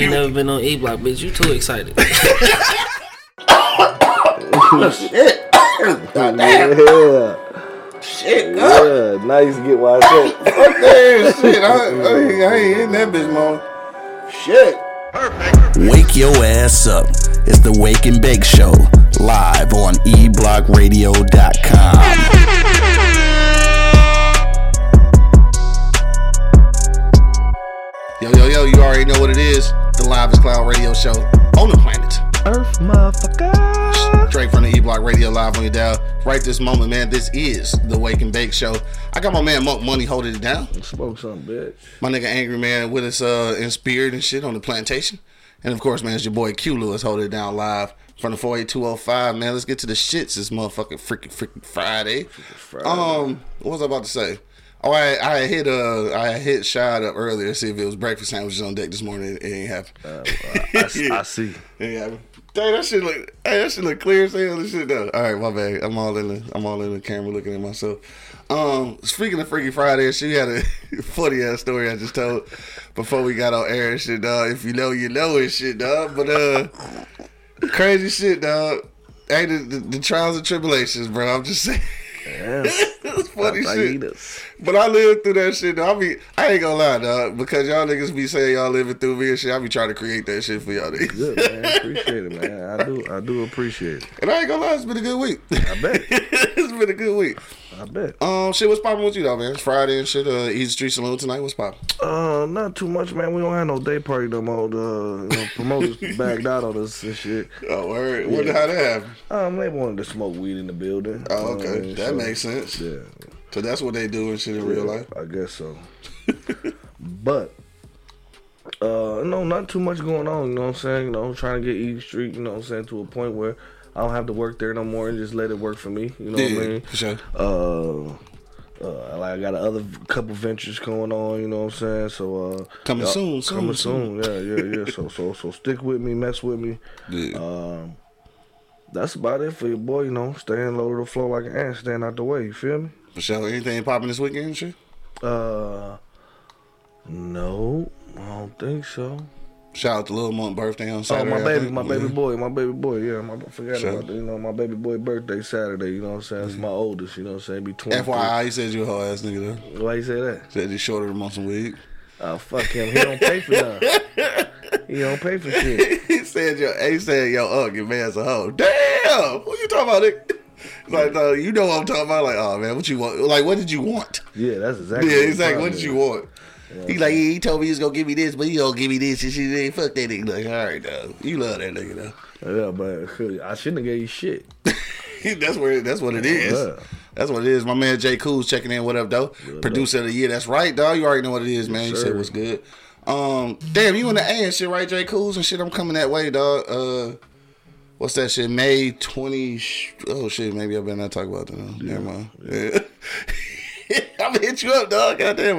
ain't never been on E-Block, bitch. You too excited. Oh, shit. God damn. Yeah. Shit, God. Yeah, nice get wise up. Fuck that shit. I ain't in that bitch, man. Shit. Perfect. Wake your ass up. It's the Wake and Bake Show, live on eblockradio.com. Yo, you already know what it is. The Livest Clown Radio Show on the planet Earth, motherfucker. Straight from the E-Block Radio, live on your dial. Right this moment, man, this is the Wake and Bake Show. I got my man Monk Money holding it down. Smoke something, bitch. My nigga Angry Man with us in spirit and shit on the plantation. And of course, man, it's your boy Q Lewis holding it down live from the 48205, man. Let's get to the shits this motherfucking freaking Friday. What was I about to say? Oh, I hit Shad up earlier to see if it was breakfast sandwiches on deck this morning. It ain't happen. I see. Yeah, that shit look clear as hell. This shit though. All right, my bad. I'm all in the camera looking at myself. Speaking of Freaky Friday, she had a funny ass story I just told before we got on air and shit, dog. If you know, you know and shit, dog. But crazy shit, dog. Hey, the trials and tribulations, bro. I'm just saying. Yes. That's funny shit. But I lived through that shit, though. I ain't gonna lie, dog, because y'all niggas be saying y'all living through me and shit. I be trying to create that shit for y'all niggas. Good, man. Appreciate it, man. I do appreciate it. And I ain't gonna lie, it's been a good week. I bet. It's been a good week. I bet. Shit, what's poppin' with you, though, man? It's Friday and shit. Easy Street Saloon tonight. What's poppin'? Not too much, man. We don't have no day party no more. Promoters bagged out on us and shit. Oh, word. Yeah. How that happen? They wanted to smoke weed in the building. Oh, okay. That makes sense. Yeah. So that's what they do and shit in real life? I guess so. But, no, not too much going on, you know what I'm saying? You know, trying to get Easy Street, you know what I'm saying, to a point where I don't have to work there no more and just let it work for me, you know what I mean? For sure. I got another couple ventures going on, you know what I'm saying? So Coming soon. So stick with me, mess with me. Yeah. That's about it for your boy, you know, staying low to the floor like an ant, staying out the way, you feel me? For sure. Anything popping this weekend, shit? No, I don't think so. Shout out to Lil Monk birthday on Saturday. Oh, my baby boy. Yeah, my baby boy birthday Saturday. You know what I'm saying? It's my oldest. You know what I'm saying? Be 20. FYI, he says you a whole ass nigga though. Why you say that? Said he's shorter than on some weed. Oh, fuck him. He don't pay for that. He don't pay for shit. He said, yo, your man's a hoe. Damn, who you talking about, nigga? Like, you know what I'm talking about? Like, oh, man, what you want? Like, what did you want? Yeah, that's exactly. Yeah, exactly. What did you want? Yeah. He's like, he told me he was going to give me this, but he don't give me this. And she ain't fuck that nigga. Like, all right, though. You love that nigga, though. Yeah, but I shouldn't have gave you shit. That's what it is. Yeah. That's what it is. My man Jay Cool's checking in. What up, though? Good Producer of the year. That's right, dog. You already know what it is, man. Yes, you said what's good. Damn, you in the A and shit, right, Jay Cool's and shit? I'm coming that way, dog. What's that shit? May 20... Oh, shit. Maybe I better not talk about that. Yeah. Never mind. Yeah. I'm going to hit you up, dog. God damn.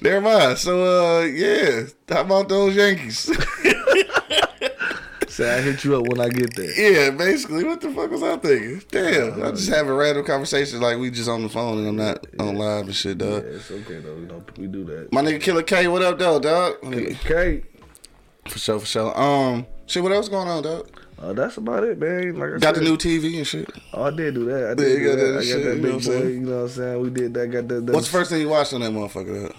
Never mind. So, yeah. How about those Yankees? So I hit you up when I get there. Yeah, basically. What the fuck was I thinking? Damn. I'm just having random conversations like we just on the phone and I'm not on live and shit, dog. Yeah, it's okay, though. You know, we do that. My nigga Killer K. What up, though, dog? Killer K. For sure. Shit, what else going on, dog? That's about it, man. Like I got said, the new TV and shit. Oh, I did do that. I got that big boy. You know what I'm saying? We did that. Got that. What's the first thing you watched on that motherfucker?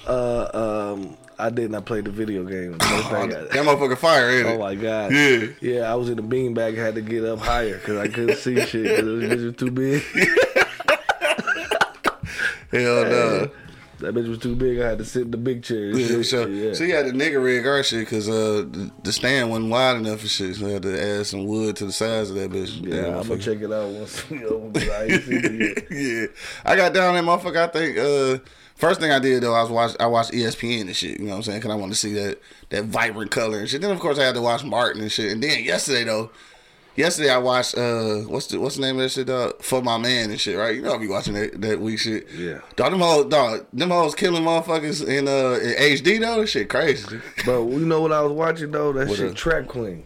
I didn't. I played the video game. That motherfucker fire, ain't it? Oh my god. Yeah. Yeah, I was in the beanbag. Had to get up higher because I couldn't see shit because it was too big. Hell no. That bitch was too big. I had to sit in the big chair. Yeah, sure. Yeah. So you had to nigga rig our shit because the stand wasn't wide enough and shit. So I had to add some wood to the sides of that bitch. Yeah, damn, I'm going to check it out once we open it. Yeah. I got down there, motherfucker. I think first thing I did, though, I watched ESPN and shit. You know what I'm saying? Because I wanted to see that vibrant color and shit. Then, of course, I had to watch Martin and shit. And then Yesterday I watched what's the name of that shit, dog? For My Man and shit, right? You know I be watching that weak shit. Yeah. Dog, them hoes killing motherfuckers in HD though. That shit crazy. But you know what I was watching though? That what shit up? Trap Queens.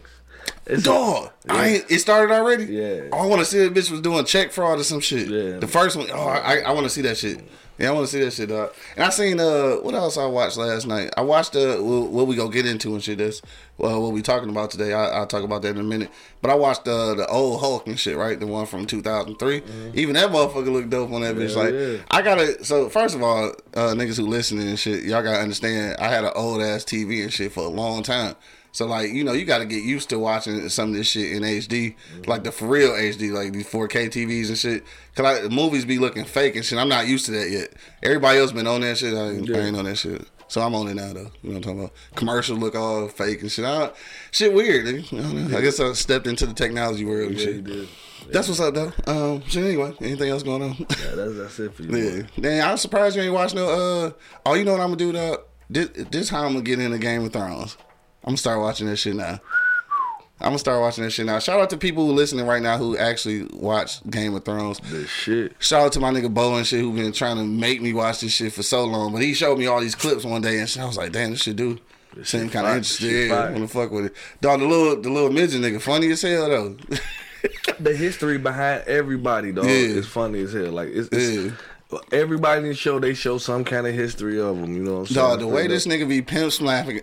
Dog, yeah. It started already? Yeah. Oh, I want to see that bitch was doing check fraud or some shit. Yeah. The first one, I want to see that shit. Yeah, I want to see that shit, dog. And I seen, what else I watched last night? I watched, what we gonna get into and shit. That's what we talking about today. I'll talk about that in a minute. But I watched the old Hulk and shit, right? The one from 2003. Mm-hmm. Even that motherfucker looked dope on that bitch. Like, yeah. I gotta, so first of all, niggas who listening and shit, y'all gotta understand, I had an old ass TV and shit for a long time. So, like, you know, you got to get used to watching some of this shit in HD, like the for real HD, like these 4K TVs and shit. Because movies be looking fake and shit. I'm not used to that yet. Everybody else been on that shit. I ain't on that shit. So I'm on it now, though. You know what I'm talking about? Commercials look all fake and shit. Shit weird. I don't know. I guess I stepped into the technology world and shit. You did. Yeah. That's what's up, though. So anyway, anything else going on? Yeah, that's it for you. Yeah. Damn, I'm surprised you ain't watching no, oh, you know what I'm going to do, though? This how I'm going to get into Game of Thrones. I'm going to start watching that shit now. Shout out to people who listening right now who actually watch Game of Thrones. This shit. Shout out to my nigga Bo and shit who been trying to make me watch this shit for so long. But he showed me all these clips one day and shit. I was like, damn, this shit do seem kind of interesting. I want to fuck with it. Dog, the little midget nigga, funny as hell, though. The history behind everybody, dog, is funny as hell. Like, it's everybody in the show, they show some kind of history of them, you know what I'm saying? Dog, the way this nigga be pimp slapping the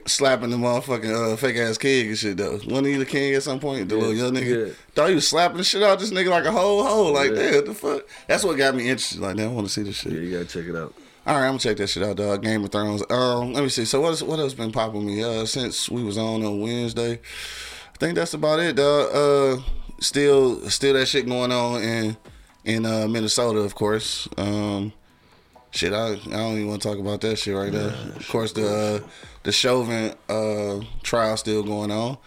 motherfucking fake ass kid and shit, though. Wasn't he the king at some point? The little young nigga. Yeah. Dog, he was slapping the shit out this nigga like a whole hoe. Like, damn, what the fuck? That's what got me interested. Like, damn, I want to see this shit. Yeah, you got to check it out. All right, I'm going to check that shit out, dog. Game of Thrones. Let me see. So, what else been popping me? Since we was on Wednesday, I think that's about it, dog. Still that shit going on in Minnesota, of course. Shit, I don't even want to talk about that shit right now. Of course, the Chauvin trial still going on.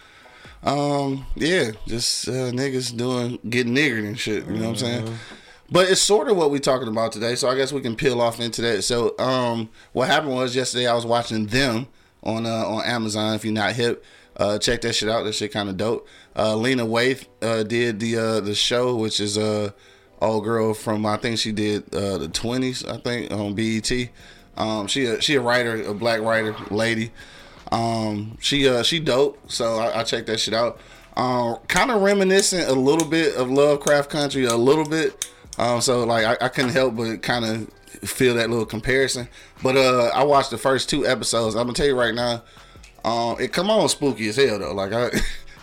Niggas getting niggered and shit, you know what I'm saying? But it's sort of what we're talking about today, so I guess we can peel off into that. So what happened was yesterday I was watching Them on Amazon. If you're not hip, check that shit out. That shit kind of dope. Lena Waithe did the show, which is... old girl from, I think she did the 20s, I think, on BET. She a writer, a black writer, lady. She dope, so I checked that shit out. Kind of reminiscent a little bit of Lovecraft Country, a little bit. So, like, I couldn't help but kind of feel that little comparison. But I watched the first two episodes. I'm going to tell you right now, it come on spooky as hell, though. Like,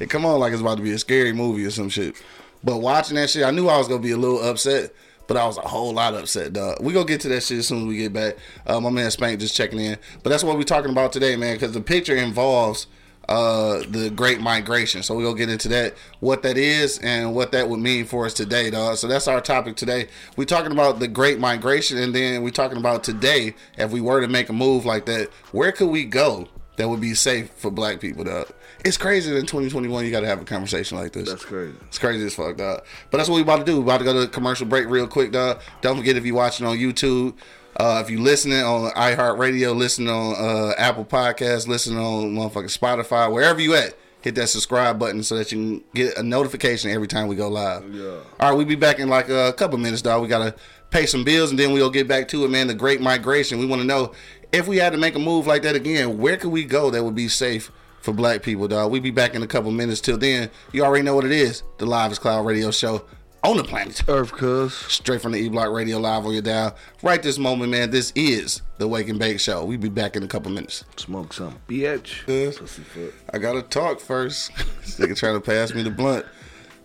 it come on like it's about to be a scary movie or some shit. But watching that shit, I knew I was going to be a little upset, but I was a whole lot upset, dog. We're going to get to that shit as soon as we get back. My man Spank just checking in. But that's what we're talking about today, man, because the picture involves the Great Migration. So we're going to get into that, what that is and what that would mean for us today, dog. So that's our topic today. We're talking about the Great Migration, and then we're talking about today, if we were to make a move like that, where could we go that would be safe for black people, dog? It's crazy that in 2021 you got to have a conversation like this. That's crazy. It's crazy as fuck, dog. But that's what we about to do. We about to go to a commercial break real quick, dog. Don't forget, if you're watching on YouTube, if you're listening on iHeartRadio, listening on Apple Podcasts, listening on motherfucking Spotify, wherever you at, hit that subscribe button so that you can get a notification every time we go live. Yeah. All right, we'll be back in like a couple minutes, dog. We got to pay some bills and then we'll get back to it, man. The Great Migration. We want to know, if we had to make a move like that again, where could we go that would be safe for black people, dog? We be back in a couple minutes. Till then, you already know what it is. The Live is Cloud Radio show on the planet Earth, cuz. Straight from the E-Block Radio, live on your dial. Right this moment, man, this is the Wake and Bake show. We be back in a couple minutes. Smoke some, bitch. Pussyfoot. I gotta talk first. This nigga trying to pass me the blunt.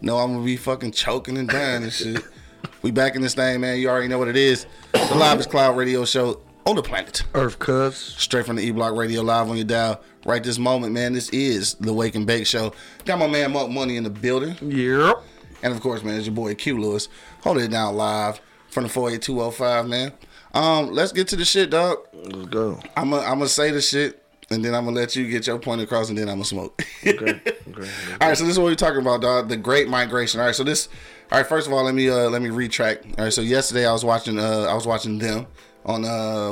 No, I'm gonna be fucking choking and dying and shit. We back in this thing, man. You already know what it is. The Live is Cloud Radio show on the planet Earth, cuz. Straight from the E-Block Radio, live on your dial. Right this moment, man, this is the Wake and Bake show. Got my man Mark Money in the building. Yep. And of course, man, it's your boy Q Lewis. Hold it down live from the 48205, man. Let's get to the shit, dog. Let's go. I'm gonna say the shit, and then I'm gonna let you get your point across, and then I'm gonna smoke. Okay. All right, so this is what we're talking about, dog. The Great Migration. All right, so this. All right, first of all, let me retract. All right, so yesterday I was watching Them on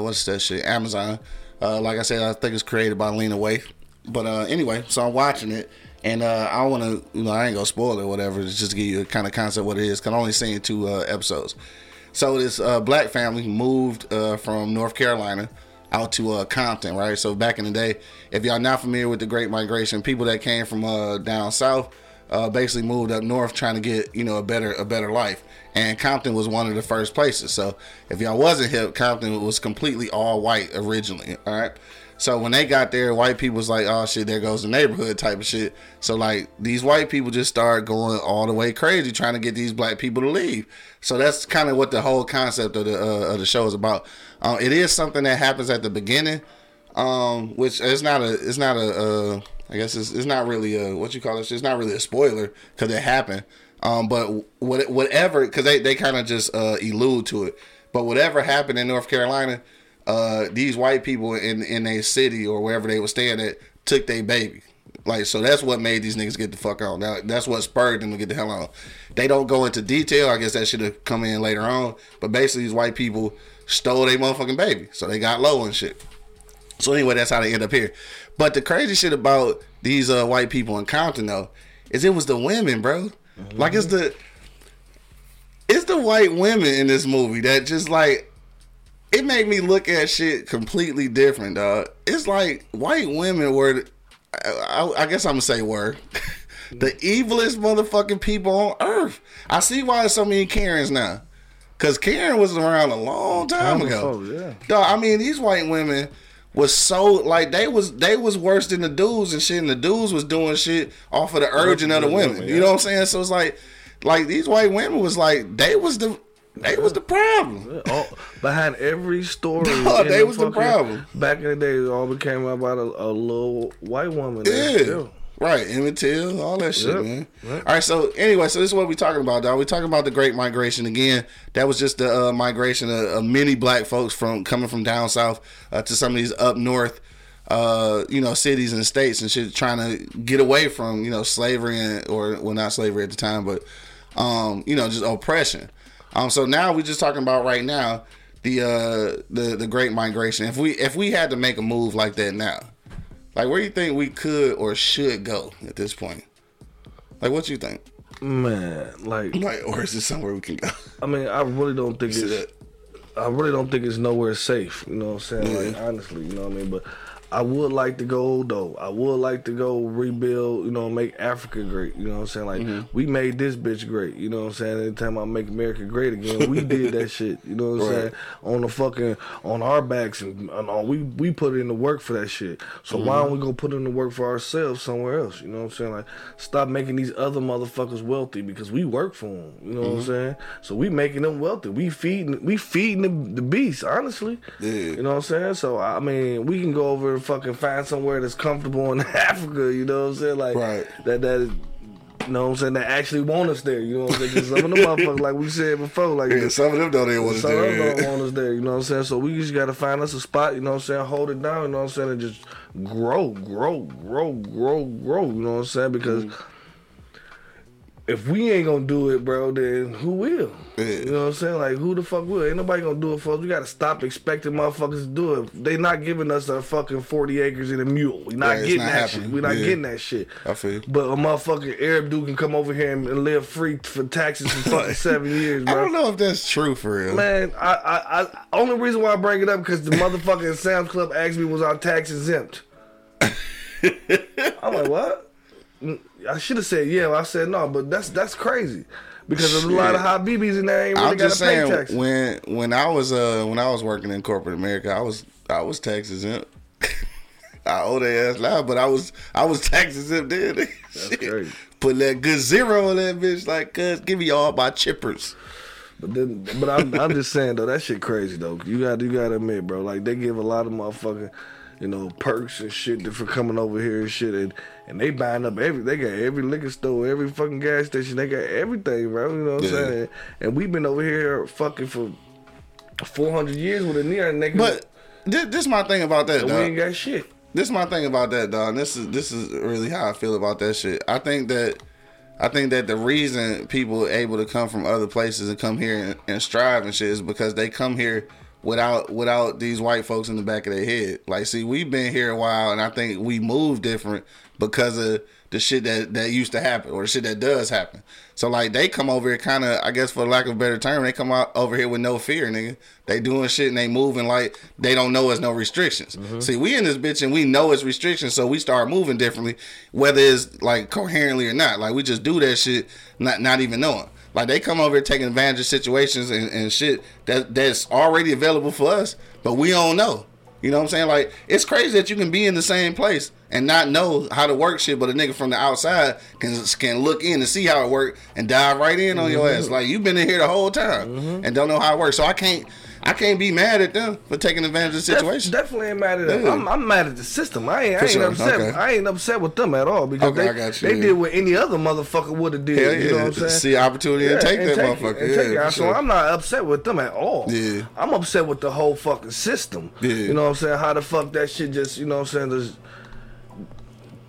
what's that shit, Amazon. Like I said, I think it's created by Lena Waithe. But anyway, so I'm watching it, and I want to, you know, I ain't gonna spoil it or whatever. It's just to give you a kind of concept of what it is, because I only seen two episodes. So this black family moved from North Carolina out to Compton, right? So back in the day, if y'all not familiar with the Great Migration, people that came from down south basically moved up north trying to get, you know, a better life. And Compton was one of the first places. So if y'all wasn't hip, Compton was completely all white originally. All right. So when they got there, white people was like, oh shit, there goes the neighborhood type of shit. So like these white people just started going all the way crazy trying to get these black people to leave. So that's kind of what the whole concept of the show is about. It is something that happens at the beginning, which it's not a I guess it's not really a, what you call it? It's not really a spoiler because it happened. But whatever, because they kind of just allude to it. But whatever happened in North Carolina, these white people in their city or wherever they were staying at took their baby. Like, so that's what made these niggas get the fuck on. That's what spurred them to get the hell on. They don't go into detail. I guess that should have come in later on. But basically, these white people stole their motherfucking baby. So they got low and shit. So anyway, that's how they end up here. But the crazy shit about these white people in Compton, though, is it was the women, bro. Mm-hmm. Like, it's the white women in this movie that just, like, it made me look at shit completely different, dog. It's like white women were, I guess I'm going to say were, the evilest motherfucking people on earth. I see why there's so many Karens now. Because Karen was around a long time ago. Yeah. Dog, I mean, these white women was so, like, they was worse than the dudes and shit, and the dudes was doing shit off of the urging of the women. You know what I'm saying? So it's like these white women was like, they was the problem. All, behind every story. No, they was the problem. Back in the day, it all became about a little white woman. Yeah. Right. Emmett Till, all that shit, man. Yep. All right, so anyway, so this is what we're talking about, dog. We're talking about the Great Migration again. That was just the migration of many black folks coming from down south to some of these up north, cities and states and shit, trying to get away from, slavery or not slavery at the time, but, just oppression. So now we're just talking about right now the Great Migration. If we had to make a move like that now, like where you think we could or should go at this point? Like what you think? Man, like or is it somewhere we can go? I mean, I really don't think it's nowhere safe. You know what I'm saying? Mm-hmm. Like honestly, you know what I mean? But I would like to go though. I would like to go rebuild, make Africa great. You know what I'm saying? Like we made this bitch great. You know what I'm saying? Anytime I make America great again, we did that shit. You know what I'm saying? On our backs and we put in the work for that shit. So why don't we go put in the work for ourselves somewhere else? You know what I'm saying? Like stop making these other motherfuckers wealthy because we work for them. You know what I'm saying? So we making them wealthy. We feeding the beast. Honestly, yeah. You know what I'm saying? So I mean, we can go over. Fucking find somewhere that's comfortable in Africa, you know what I'm saying? Like that is, you know what I'm saying, that actually want us there, you know what I'm saying? Cause some of them motherfuckers, like we said before, like some of them don't want us there. Some of them don't want us there, you know what I'm saying? So we just gotta find us a spot, you know what I'm saying, hold it down, you know what I'm saying, and just grow, you know what I'm saying? Because if we ain't gonna do it, bro, then who will? Yeah. You know what I'm saying? Like, who the fuck will? Ain't nobody gonna do it for us. We gotta stop expecting motherfuckers to do it. They not giving us a fucking 40 acres and a mule. We not getting that shit. We not getting that shit. I feel. But a motherfucking Arab dude can come over here and live free for taxes for fucking 7 years, bro. I don't know if that's true for real. Man, I only reason why I bring it up because the motherfucking Sam's Club asked me was I tax exempt. I'm like, what? I should have said yeah, I said no, but that's crazy because there's a lot of Habibis in there ain't really got to pay taxes. When I was working in corporate America, I was tax exempt. I owe their ass loud, but I was tax exempt then. That's crazy. Put that good zero on that bitch, like cuz give me all my chippers. But I'm just saying though, that shit crazy though. You gotta admit, bro. Like they give a lot of motherfucking perks and shit for coming over here and shit. And they buying up they got every liquor store, every fucking gas station. They got everything, bro. You know what I'm saying? And we've been over here fucking for 400 years with a near nigga. But this my thing about that, dog. We ain't got shit. This my thing about that, dog. This is really how I feel about that shit. I think that the reason people are able to come from other places and come here and strive and shit is because they come here without these white folks in the back of their head. Like, see, we've been here a while, and I think we move different because of the shit that used to happen or the shit that does happen. So, like, they come over here kind of, I guess for lack of a better term, they come out over here with no fear, nigga. They doing shit and they moving like they don't know it's no restrictions. Mm-hmm. See, we in this bitch and we know it's restrictions, so we start moving differently, whether it's, like, coherently or not. Like, we just do that shit not even knowing. Like, they come over here taking advantage of situations and shit that's already available for us, but we don't know. You know what I'm saying? Like, it's crazy that you can be in the same place and not know how to work shit, but a nigga from the outside can look in and see how it work and dive right in on your ass. Like, you've been in here the whole time and don't know how it works. So I can't be mad at them for taking advantage of the situation. Definitely ain't mad at them. I'm mad at the system. I ain't upset. Okay. I ain't upset with them at all because they did what any other motherfucker would have did. Yeah, you know what I'm saying? See opportunity and take that motherfucker. So I'm not upset with them at all. Yeah. I'm upset with the whole fucking system. Yeah. You know what I'm saying? How the fuck that shit just, you know what I'm saying, just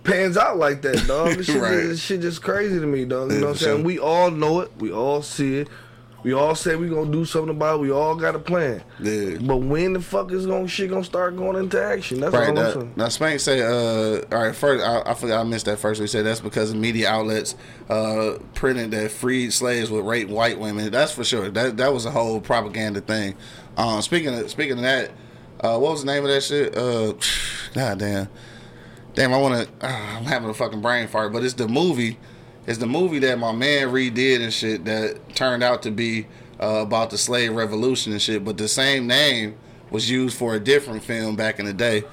pans out like that, dog. This shit, this shit just crazy to me, dog. You know what I'm saying? We all know it. We all see it. We all say we gonna do something about it. We all got a plan. Yeah. But when the fuck is shit gonna start going into action? That's all I'm saying. Now Spank say, all right, first I forgot I missed that first. We said that's because of media outlets printed that freed slaves would rape white women. That's for sure. That was a whole propaganda thing. Speaking of that, what was the name of that shit? Damn, I'm having a fucking brain fart, but it's the movie. It's the movie that my man redid and shit that turned out to be about the slave revolution and shit, but the same name was used for a different film back in the day.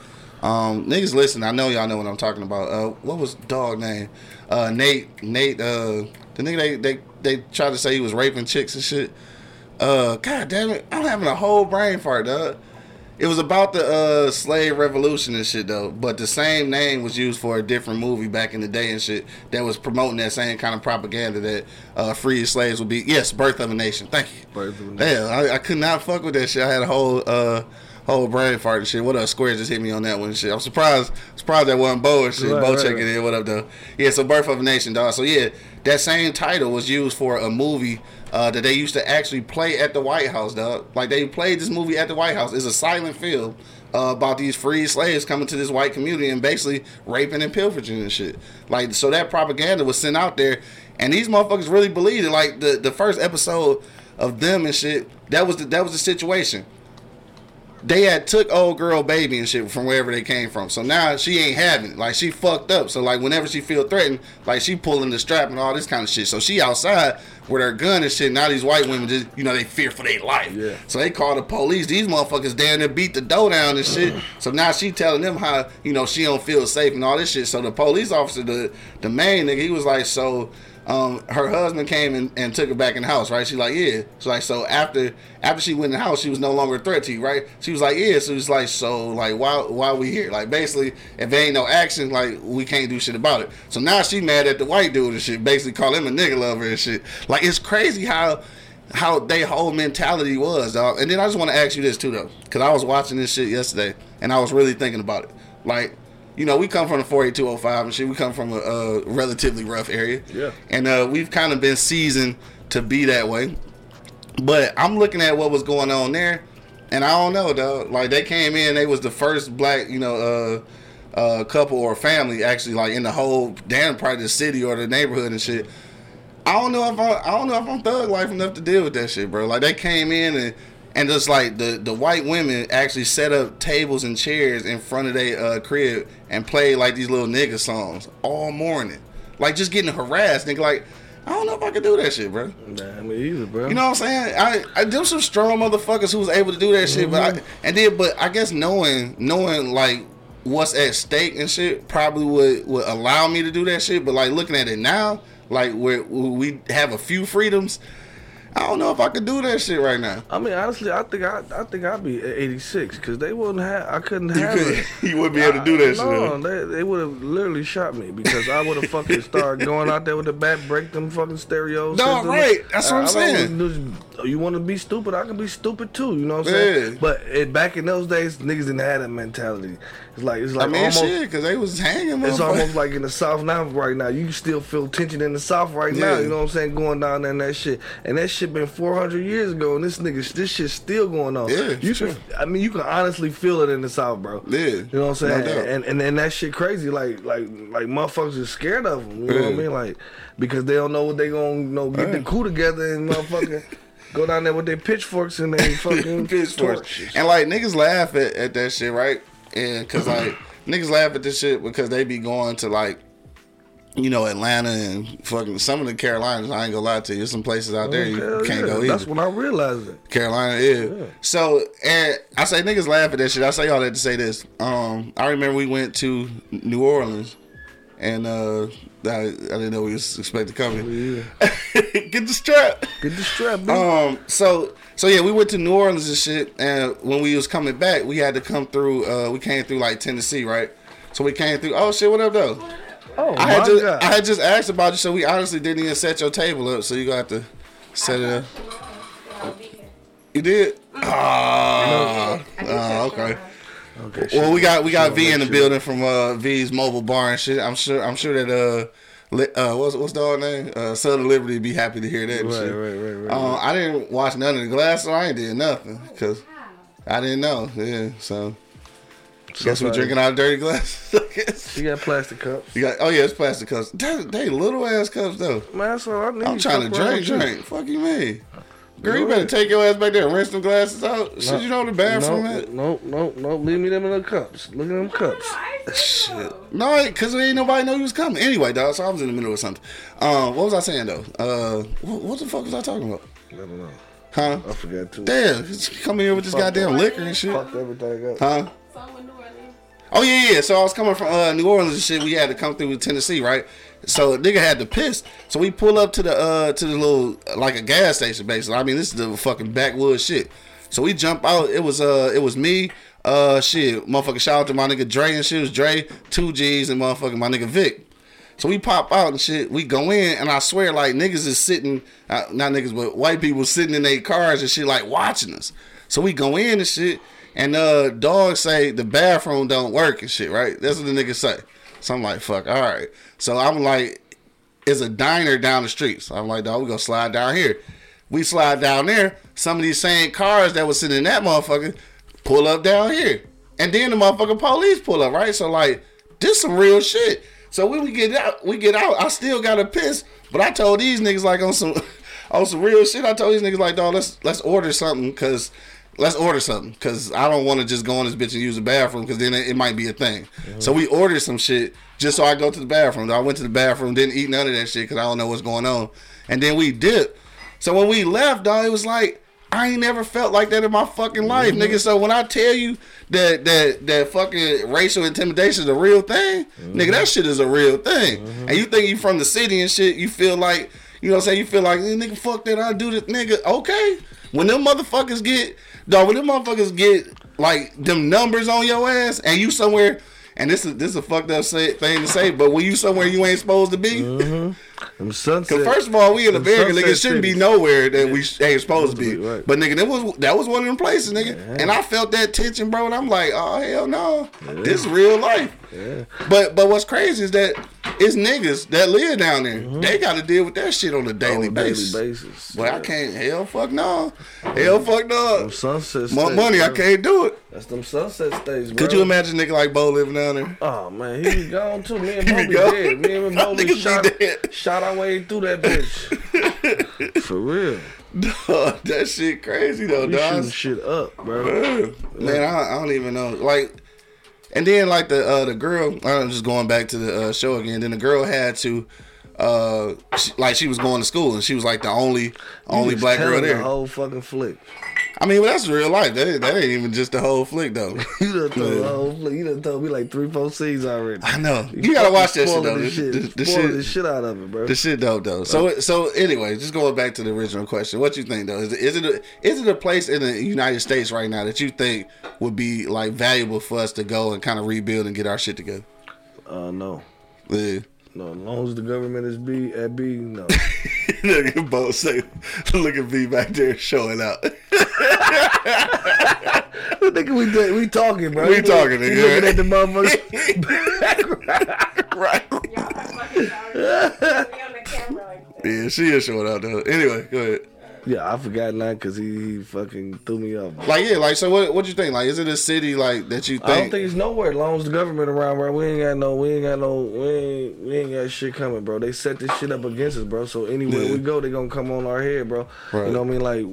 Niggas, listen, I know y'all know what I'm talking about. What was dog name? Nate. The nigga they tried to say he was raping chicks and shit. God damn it, I'm having a whole brain fart, dog. It was about the slave revolution and shit, though. But the same name was used for a different movie back in the day and shit that was promoting that same kind of propaganda that freed slaves would be. Yes, Birth of a Nation. Thank you. Birth of a Nation. Damn, I could not fuck with that shit. I had a whole brain fart and shit. What up, Square just hit me on that one and shit. I'm surprised that wasn't Bo and shit. Right, Bo checking in. What up, though? Yeah, so Birth of a Nation, dog. So, yeah, that same title was used for a movie that they used to actually play at the White House, dog. Like, they played this movie at the White House. It's a silent film about these free slaves coming to this white community and basically raping and pillaging and shit. Like, so that propaganda was sent out there, and these motherfuckers really believed it. Like, the first episode of them and shit, that was the situation. They had took old girl baby and shit from wherever they came from. So now she ain't having it. Like, she fucked up. So, like, whenever she feel threatened, like, she pulling the strap and all this kind of shit. So she outside with her gun and shit. Now these white women just, you know, they fear for their life. Yeah. So they call the police. These motherfuckers damn near beat the dough down and shit. So now she telling them how, you know, she don't feel safe and all this shit. So the police officer, the main nigga, he was like, so... her husband came and took her back in the house, right? She's like, yeah. So like, so after she went in the house, she was no longer a threat to you, right? She was like, yeah. So it's like, so like, why we here? Like, basically, if there ain't no action, like, we can't do shit about it. So now she mad at the white dude and shit, basically call him a nigga lover and shit. Like, it's crazy how they whole mentality was, dog. And then I just want to ask you this too, though, because I was watching this shit yesterday and I was really thinking about it, like. You know, we come from the 48205 and shit. We come from a relatively rough area. Yeah. And we've kind of been seasoned to be that way. But I'm looking at what was going on there, and I don't know, dog. Like, they came in, they was the first black, you know, couple or family actually, like, in the whole damn part of the city or the neighborhood and shit. I don't know if I'm thug life enough to deal with that shit, bro. Like, they came in and just like the white women actually set up tables and chairs in front of their crib and played like these little nigga songs all morning. Like, just getting harassed, nigga. Like, I don't know if I could do that shit, bro. Nah, me either, bro. You know what I'm saying? I them some strong motherfuckers who was able to do that shit, but I guess knowing like what's at stake and shit probably would allow me to do that shit. But like, looking at it now, like where we have a few freedoms. I don't know if I could do that shit right now. I mean, honestly, I think I'd be 86 because they wouldn't have. I couldn't have it. You wouldn't be able to do that shit. No, they would have literally shot me because I would have fucking started going out there with the bat, break them fucking stereos. No, right? That's what I'm saying. You want to be stupid? I can be stupid too. You know what I'm saying? But back in those days, niggas didn't have that mentality. It's like I mean, almost shit because they was hanging. It's almost like in the South now. Right now, you still feel tension in the South right now. You know what I'm saying? Going down there and that shit. shit been 400 years ago, and this shit's still going on. Yeah, you sure. You can honestly feel it in the South, bro. Yeah, you know what I'm saying? No doubt. And that shit crazy. Like motherfuckers are scared of them. You know what I mean? Like because they don't know what they gonna get the coup together and motherfucking. Go down there with their pitchforks and they fucking pitchforks. And like niggas laugh at that shit, right? And cause like niggas laugh at this shit because they be going to like, you know, Atlanta and fucking some of the Carolinas. I ain't gonna lie to you. There's some places out there you can't go either. That's when I realized it. Carolina, yeah. So and I say niggas laugh at that shit. I say all that to say this. I remember we went to New Orleans and I didn't know we was expected coming. Oh, yeah. Get the strap, man. So yeah, we went to New Orleans and shit. And when we was coming back, we had to come through. We came through like Tennessee, right? So we came through. Oh shit, what up though? Oh, I had just asked about you, so we honestly didn't even set your table up. So you gonna have to set it up. You did? Okay. Okay, well, sure. we got V in the building from V's mobile bar and shit. I'm sure that what's the dog name? Southern Liberty be happy to hear that. Right, shit. Right. I didn't watch none of the glass, so I ain't did nothing because I didn't know. Yeah, so guess we're drinking out of dirty glass. You got plastic cups. It's plastic cups. They little ass cups though. Man, so I need. I'm trying to drink. Fuck you, man. Girl, you better take your ass back there and rinse them glasses out. Should you know the bathroom at? Nope. Leave me them in the cups. Look at them cups. Shit. No, because ain't nobody know you was coming. Anyway, dog, so I was in the middle of something. What was I saying, though? What the fuck was I talking about? I don't know. Huh? I forgot, too. Damn, coming here with this goddamn liquor and shit. Fucked everything up. Huh? Oh, yeah. So I was coming from New Orleans and shit. We had to come through with Tennessee, right? So a nigga had to piss. So we pull up to the little, like a gas station basically. I mean, this is the fucking backwoods shit. So we jump out. It was me. Motherfucking shout out to my nigga Dre and shit. It was Dre, 2 G's and motherfucking my nigga Vic. So we pop out and shit. We go in and I swear like niggas is sitting, not niggas, but white people sitting in their cars and shit like watching us. So we go in and shit and dogs say the bathroom don't work and shit, right? That's what the niggas say. So I'm like, fuck, all right. So I'm like, it's a diner down the street. So I'm like, dog, we gonna slide down here. We slide down there. Some of these same cars that was sitting in that motherfucker pull up down here. And then the motherfucking police pull up, right? So like, this some real shit. So when we get out, I still got a piss. But I told these niggas like on some real shit, I told these niggas like, dog, let's order something because I don't want to just go in this bitch and use the bathroom because then it might be a thing. Mm-hmm. So we ordered some shit just so I go to the bathroom. I went to the bathroom, didn't eat none of that shit because I don't know what's going on. And then we dipped. So when we left, dog, it was like, I ain't never felt like that in my fucking life, mm-hmm. nigga. So when I tell you that fucking racial intimidation is a real thing, mm-hmm. nigga, that shit is a real thing. Mm-hmm. And you think you from the city and shit, you feel like, you know what I'm saying? You feel like, nigga, fuck that, I do this, nigga. Okay. When them motherfuckers get like them numbers on your ass and you somewhere, and this is a fucked up thing to say, but when you somewhere you ain't supposed to be, mm-hmm. Because first of all, we in America, nigga, it shouldn't be nowhere that we ain't supposed to be. Right. But nigga, that was one of them places, nigga. Yeah. And I felt that tension, bro, and I'm like, oh hell no, this is real life. Yeah. But what's crazy is that it's niggas that live down there. Mm-hmm. They got to deal with that shit on a daily basis. But yeah. I can't. Hell fuck no. Sunset my money, bro. I can't do it. That's them sunset states, bro. Could you imagine nigga like Bo living down there? Oh man, he be gone too. Me and Bo be dead. Me and Bo be shot our way through that bitch. For real. Dog, that shit crazy though, dog. Shit up, bro. Man, I don't even know. Like. And then, like, the girl, I'm just going back to the show again. Then the girl had to, she was going to school, and she was, like, the only black girl there. The whole fucking flick. I mean, well, that's real life. That ain't even just the whole flick, though. You done told the whole flick. You done told me, like, 3-4 scenes already. I know. You got to watch that shit, though. The shit out of it, bro. The shit dope, though. So anyway, just going back to the original question. What you think, though? Is it a place in the United States right now that you think would be, like, valuable for us to go and kind of rebuild and get our shit together? No. Yeah. No, as long as the government is no. Look at Bo say, look at B back there showing out. Nigga, we talking, bro. We talking, nigga. You looking at the motherfuckers. Right. Yeah, she is showing out, though. Anyway, go ahead. Yeah, I forgot now because he fucking threw me off. Like, yeah, like, so what you think? Like, is it a city, like, that you think? I don't think it's nowhere as long as the government around, bro. We ain't got shit coming, bro. They set this shit up against us, bro. So anywhere we go, they gonna come on our head, bro. Right. You know what I mean? Like,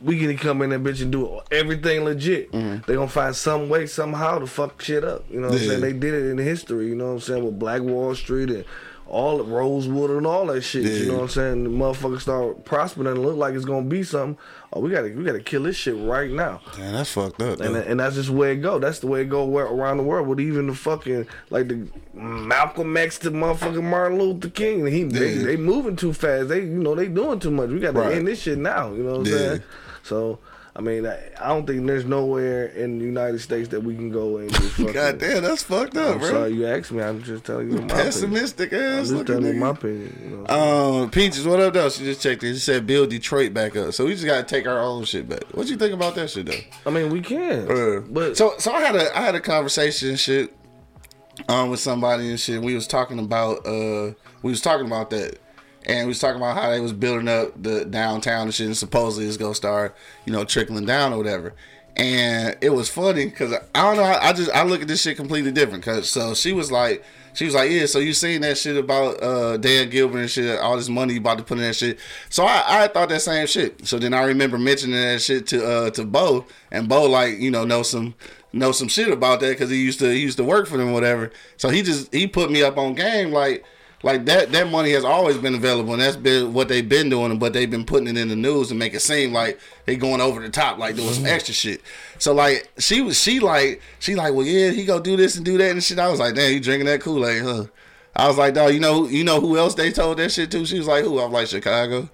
we gonna come in that bitch and do everything legit. Mm-hmm. They gonna find some way, somehow to fuck shit up. You know what I'm saying? They did it in history, you know what I'm saying? With Black Wall Street and all the Rosewood and all that shit, you know what I'm saying? The motherfuckers start prospering and look like it's gonna be something. Oh, we gotta kill this shit right now. Damn, that's fucked up. And that's just where it go. That's the way it go around the world. With even the fucking, like, the Malcolm X to motherfucking Martin Luther King. They moving too fast. They, you know, they doing too much. We gotta end this shit now. You know what I'm saying? So, I mean, I don't think there's nowhere in the United States that we can go and just fucking... God damn, that's fucked up, bro. I'm sorry you asked me. I'm just telling you my opinion. Pessimistic ass. I'm just telling you my opinion. You know? Peaches, what up, though? She just checked it. She said build Detroit back up. So we just got to take our own shit back. What you think about that shit, though? I mean, we can. But so I had a conversation and shit with somebody and shit. We was talking about that. And we was talking about how they was building up the downtown and shit, and supposedly it's gonna start, you know, trickling down or whatever. And it was funny because I don't know, I look at this shit completely different. Cause so she was like, yeah, so you seen that shit about Dan Gilbert and shit, all this money you about to put in that shit. So I thought that same shit. So then I remember mentioning that shit to Bo, and Bo, like, you know, know some shit about that because he used to work for them or whatever. So he put me up on game like. Like, that money has always been available, and that's been what they've been doing, but they've been putting it in the news and make it seem like they going over the top, like doing some extra shit. So, like, she like, well, yeah, he gonna do this and do that and shit. I was like, damn, you drinking that Kool-Aid, huh? I was like, dog, you know who else they told that shit to? She was like, who? I was like, Chicago.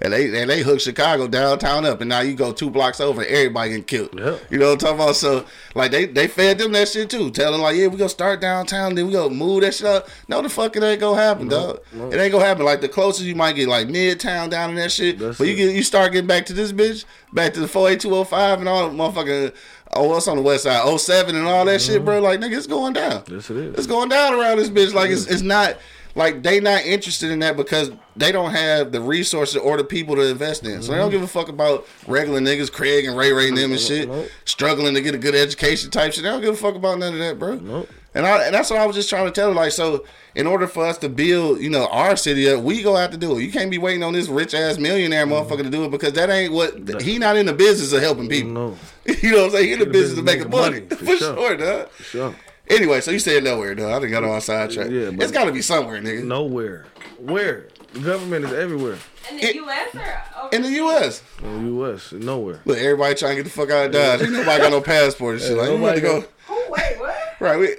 And they hooked Chicago downtown up, and now you go 2 blocks over and everybody getting killed. Yeah. You know what I'm talking about? So, like, they fed them that shit, too. Telling, like, yeah, we're going to start downtown, then we're going to move that shit up. No, the fuck, it ain't going to happen, dog. No. It ain't going to happen. Like, the closest you might get, like, Midtown down in that shit. That's but you start getting back to this bitch, back to the 48205 and all the motherfucking... Oh, what's on the west side? 07 and all that shit, bro. Like, nigga, it's going down. Yes, it is. It's going down around this bitch. Like, it's not... Like, they not interested in that because they don't have the resources or the people to invest in. So they don't give a fuck about regular niggas, Craig and Ray and them and shit, struggling to get a good education type shit. They don't give a fuck about none of that, bro. Nope. And that's what I was just trying to tell her. Like, so in order for us to build, you know, our city up, we gonna have to do it. You can't be waiting on this rich ass millionaire motherfucker to do it because that ain't what he not in the business of helping people. No. You know what I'm saying? He in the business of making money. For sure, dog. For sure. Anyway, so you said nowhere, though. I done got on sidetrack. Yeah, it's got to be somewhere, nigga. Nowhere. Where? The government is everywhere. In the U.S. or over? In the U.S. In the U.S. Nowhere. Look, everybody trying to get the fuck out of Dodge. Ain't nobody got no passport and shit. Like, you want to go... Oh, wait, what? Right.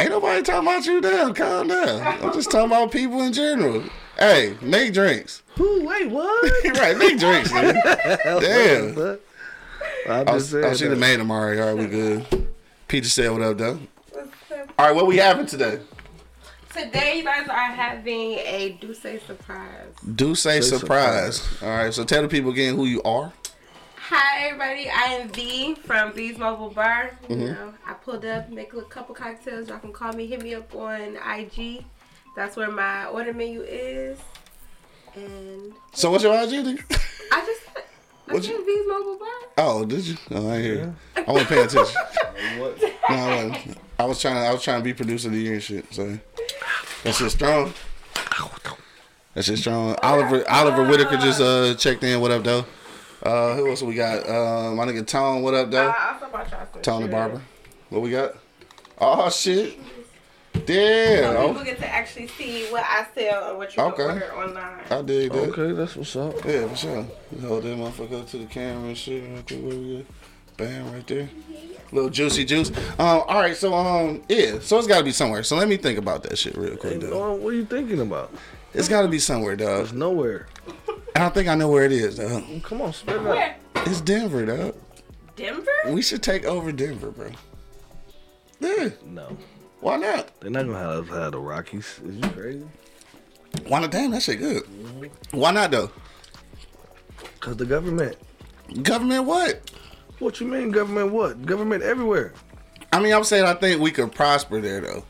Ain't nobody talking about you down. Calm down. I'm just talking about people in general. Hey, make drinks. Who? Wait, what? Right, make drinks, nigga. Damn. I'm just saying. I should have made them already. All right, we good. Peter said what up, though. All right, what we having today? Today, you guys are having a Duce surprise. Duce surprise. All right, so tell the people again who you are. Hi, everybody. I am V from V's Mobile Bar. You know, I pulled up, make a couple cocktails. Y'all can call me, hit me up on IG. That's where my order menu is. And so, what's your IG? I just. What you? V's Mobile Bar. Oh, did you? Oh, I hear you. Yeah. I wasn't paying attention. What? No, I wasn't. I was trying to be producer of the year and shit. So that shit's strong. Oliver Whitaker just checked in. What up, though? Who else we got? My nigga Tone. What up, though? Tone the barber. What we got? Oh shit. Damn. So people get to actually see what I sell and what you can order online. I dig that. Okay, that's what's up. Yeah, for sure. Hold that motherfucker up to the camera and shit. Bam, right there. Little juicy juice. All right, so yeah, so it's got to be somewhere. So let me think about that shit real quick, dog. What are you thinking about? It's got to be somewhere, dog. It's nowhere. I don't think I know where it is, dog. Come on, spit it out. It's Denver, dog. Denver? We should take over Denver, bro. Yeah. No. Why not? They're not gonna have the Rockies. Is you crazy? Why not? Damn, that shit good. Mm-hmm. Why not though? Cause the government. Government what? What you mean government what? Government everywhere. I mean, I'm saying I think we could prosper there though.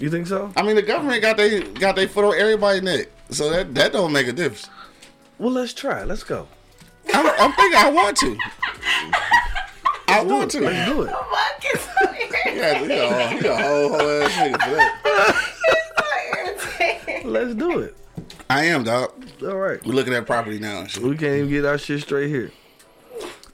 You think so? I mean, the government got they foot on everybody's neck, so that don't make a difference. Well, let's try. Let's go. I'm thinking I want to. I want to. Let's do it. Fuck is so irritating. He a whole ass nigga for that. It's so irritating. Let's do it. I am, dog. All right. We're looking at property now and shit. We can't even get our shit straight here.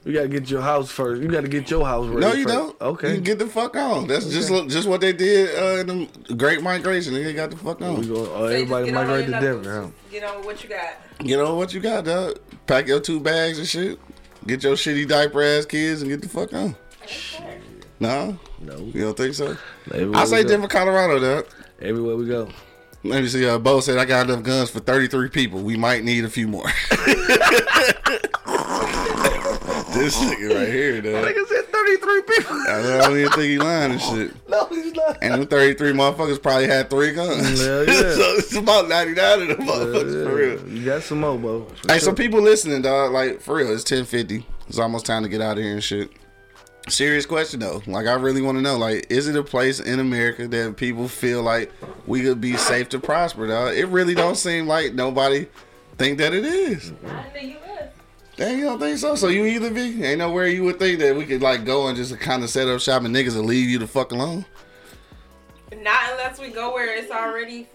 We gotta get your house first. You gotta get your house ready. No, you first. Don't. Okay. You get the fuck on. That's okay. just what they did in the Great Migration. They got the fuck on. Everybody migrate to Denver. Huh? Get on with what you got. Get on what you got, dog. Pack your 2 bags and shit. Get your shitty diaper ass kids and get the fuck on. Okay. No. You don't think so? I say Denver, Colorado, dog. Everywhere we go. Let me see. Bo said I got enough guns for 33 people. We might need a few more. This nigga right here, though. That nigga said 33 people. I don't even think he lying and shit. No, he's not. And them 33 motherfuckers probably had 3 guns. Hell yeah. So it's about 99 of them motherfuckers, for real. You got some more, bro. Hey, some people listening, dog. Like, for real, it's 10:50. It's almost time to get out of here and shit. Serious question, though. Like, I really want to know, like, is it a place in America that people feel like we could be safe to prosper, dog? It really don't seem like nobody think that it is. I think you live. Dang, you don't think so? So you either be, ain't nowhere you would think that we could like go and just kind of set up shop and niggas will leave you the fuck alone? Not unless we go where it's already,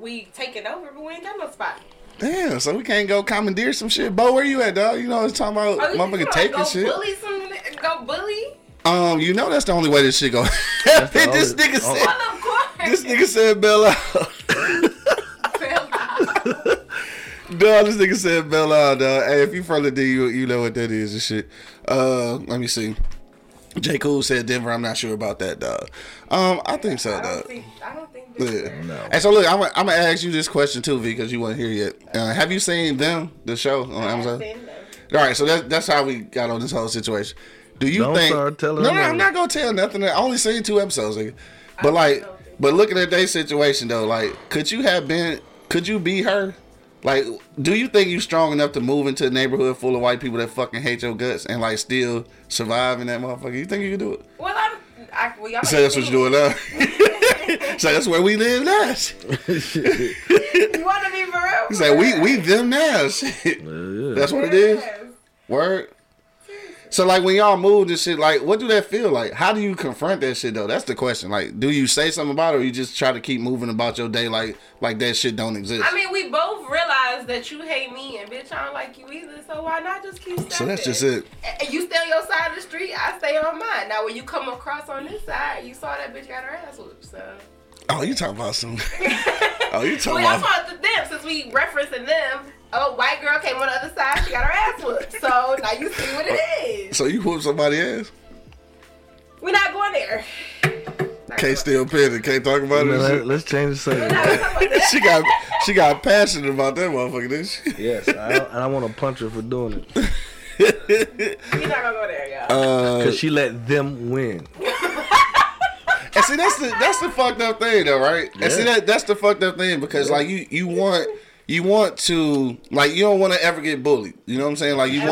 we taken over, but we ain't got no spot. Damn, so we can't go commandeer some shit? Bo, where you at, dog? You know, it's talking about motherfucking taking go shit. Go bully? You know that's the only way this shit go. This nigga said, well, of course. This nigga said bail out. Dog, this nigga said Bell Isle, dog. Hey, if you from the D, you know what that is and shit. Let me see. J. Cool said Denver. I'm not sure about that, dog. I think so, dog. I don't think this is there. No. And so, look, I'm going to ask you this question, too, V, because you weren't here yet. Have you seen them, the show on Amazon? I've seen them. All right, so that's how we got on this whole situation. Do you don't think... Start telling no, I'm not going to tell nothing. I only seen 2 episodes. Nigga. But, like, but looking at their situation, though, like, could you be her? Like, do you think you strong enough to move into a neighborhood full of white people that fucking hate your guts and, like, still survive in that motherfucker? You think you can do it? Well, y'all so that's what you're doing now. So that's where we live now. You want to be for real? He's like, we them now. Yeah. That's what it is? Word? So, like, when y'all moved and shit, like, what do that feel like? How do you confront that shit, though? That's the question. Like, do you say something about it, or you just try to keep moving about your day like that shit don't exist? I mean, we both realize that you hate me, and bitch, I don't like you either, so why not just keep stepping? So that's just it. And you stay on your side of the street, I stay on mine. Now, when you come across on this side, you saw that bitch got her ass whooped, so... Oh, you talking about some... Oh, you talking about... We talked to them, since we referencing them... Oh, white girl came on the other side. She got her ass whooped. So now you see what it is. So you whooped somebody's ass? We're not going there. Can't still pin it. Can't talk about it. Let's change the subject. She got passionate about that motherfucker, didn't she? Yes, I want to punch her for doing it. We're not gonna go there, y'all. Because she let them win. And see, that's the fucked up thing, though, right? Yeah. And see, that's the fucked up thing because like you want. You want to, like, you don't want to ever get bullied. You know what I'm saying? Like, you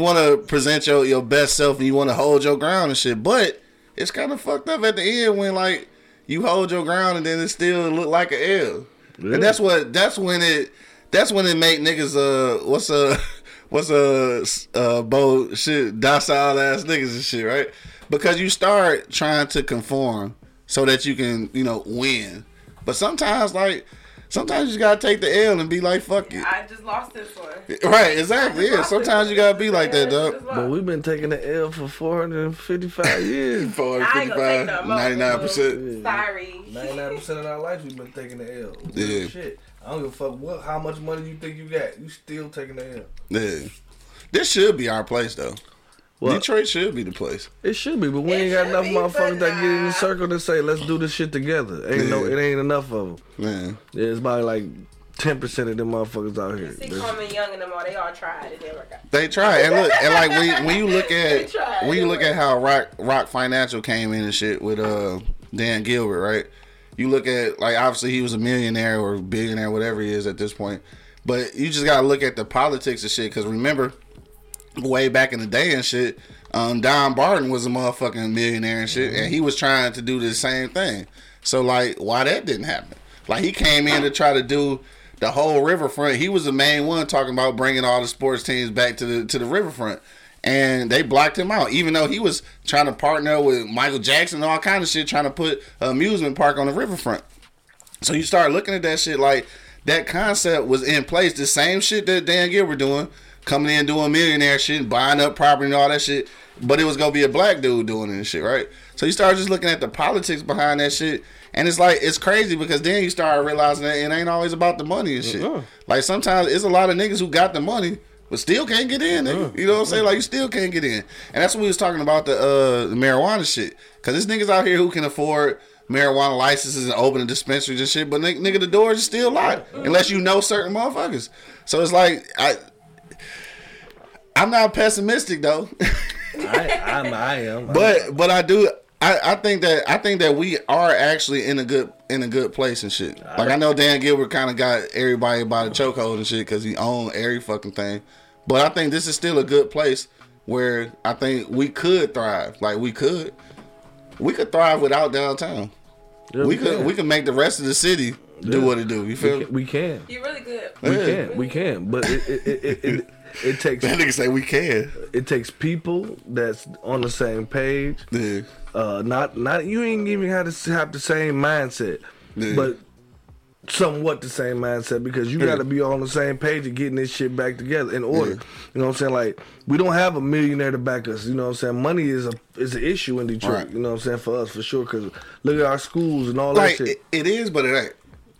want to present your best self and you want to hold your ground and shit. But it's kind of fucked up at the end when, like, you hold your ground and then it still look like an L. Yeah. And that's when it make niggas, bold shit, docile ass niggas and shit, right? Because you start trying to conform so that you can, you know, win. But sometimes you just gotta take the L and be like, fuck it. I just lost this one. Right, exactly. Yeah. Sometimes you gotta be like that, dog. But we've been taking the L for 455 years. 455, 99%. Sorry. 99% of our life we've been taking the L. Yeah. Shit. I don't give a fuck how much money you think you got. You still taking the L. Yeah. This should be our place, though. Well, Detroit should be the place. It should be, but we ain't got enough motherfuckers that get in the circle to say, let's do this shit together. It ain't enough of them. Yeah, it's probably like 10% of them motherfuckers out here. You see Carmen Young and them all, they all tried. It didn't work out. They tried. And look, and like when you look at how Rock Financial came in and shit with Dan Gilbert, right? You look at, like, obviously he was a millionaire or billionaire, whatever he is at this point. But you just got to look at the politics and shit, because remember... way back in the day and shit, Don Barton was a motherfucking millionaire and shit, and he was trying to do the same thing. So, like, why that didn't happen? Like, he came in to try to do the whole riverfront. He was the main one talking about bringing all the sports teams back to the riverfront. And they blocked him out, even though he was trying to partner with Michael Jackson and all kind of shit, trying to put an amusement park on the riverfront. So you start looking at that shit like that concept was in place. The same shit that Dan Gilbert doing, coming in doing millionaire shit, and buying up property and all that shit. But it was going to be a black dude doing it and shit, right? So you start just looking at the politics behind that shit. And it's like, it's crazy because then you start realizing that it ain't always about the money and shit. Like sometimes it's a lot of niggas who got the money but still can't get in, nigga. You know what I'm saying? Like, you still can't get in. And that's what we was talking about, the marijuana shit. Because there's niggas out here who can afford marijuana licenses and opening dispensaries and shit, but nigga, the doors are still locked unless you know certain motherfuckers. So it's like, I'm not pessimistic, though. I am. But I do... I think that we are actually in a good place and shit. Like I know Dan Gilbert kind of got everybody by the chokehold and shit because he owned every fucking thing. But I think this is still a good place where I think we could thrive. Like we could thrive without downtown. Yeah, we could make the rest of the city do what it do. You feel me? We can. You really good. We can. But it takes. That nigga say we can. It takes people that's on the same page. Yeah. Not you ain't even have the same mindset, but somewhat the same mindset because you got to be on the same page of getting this shit back together in order. You know what I'm saying? Like we don't have a millionaire to back us. You know what I'm saying? Money is an issue in Detroit. Right. You know what I'm saying? For us, for sure. Because look at our schools and all like, that shit. It is, but it ain't.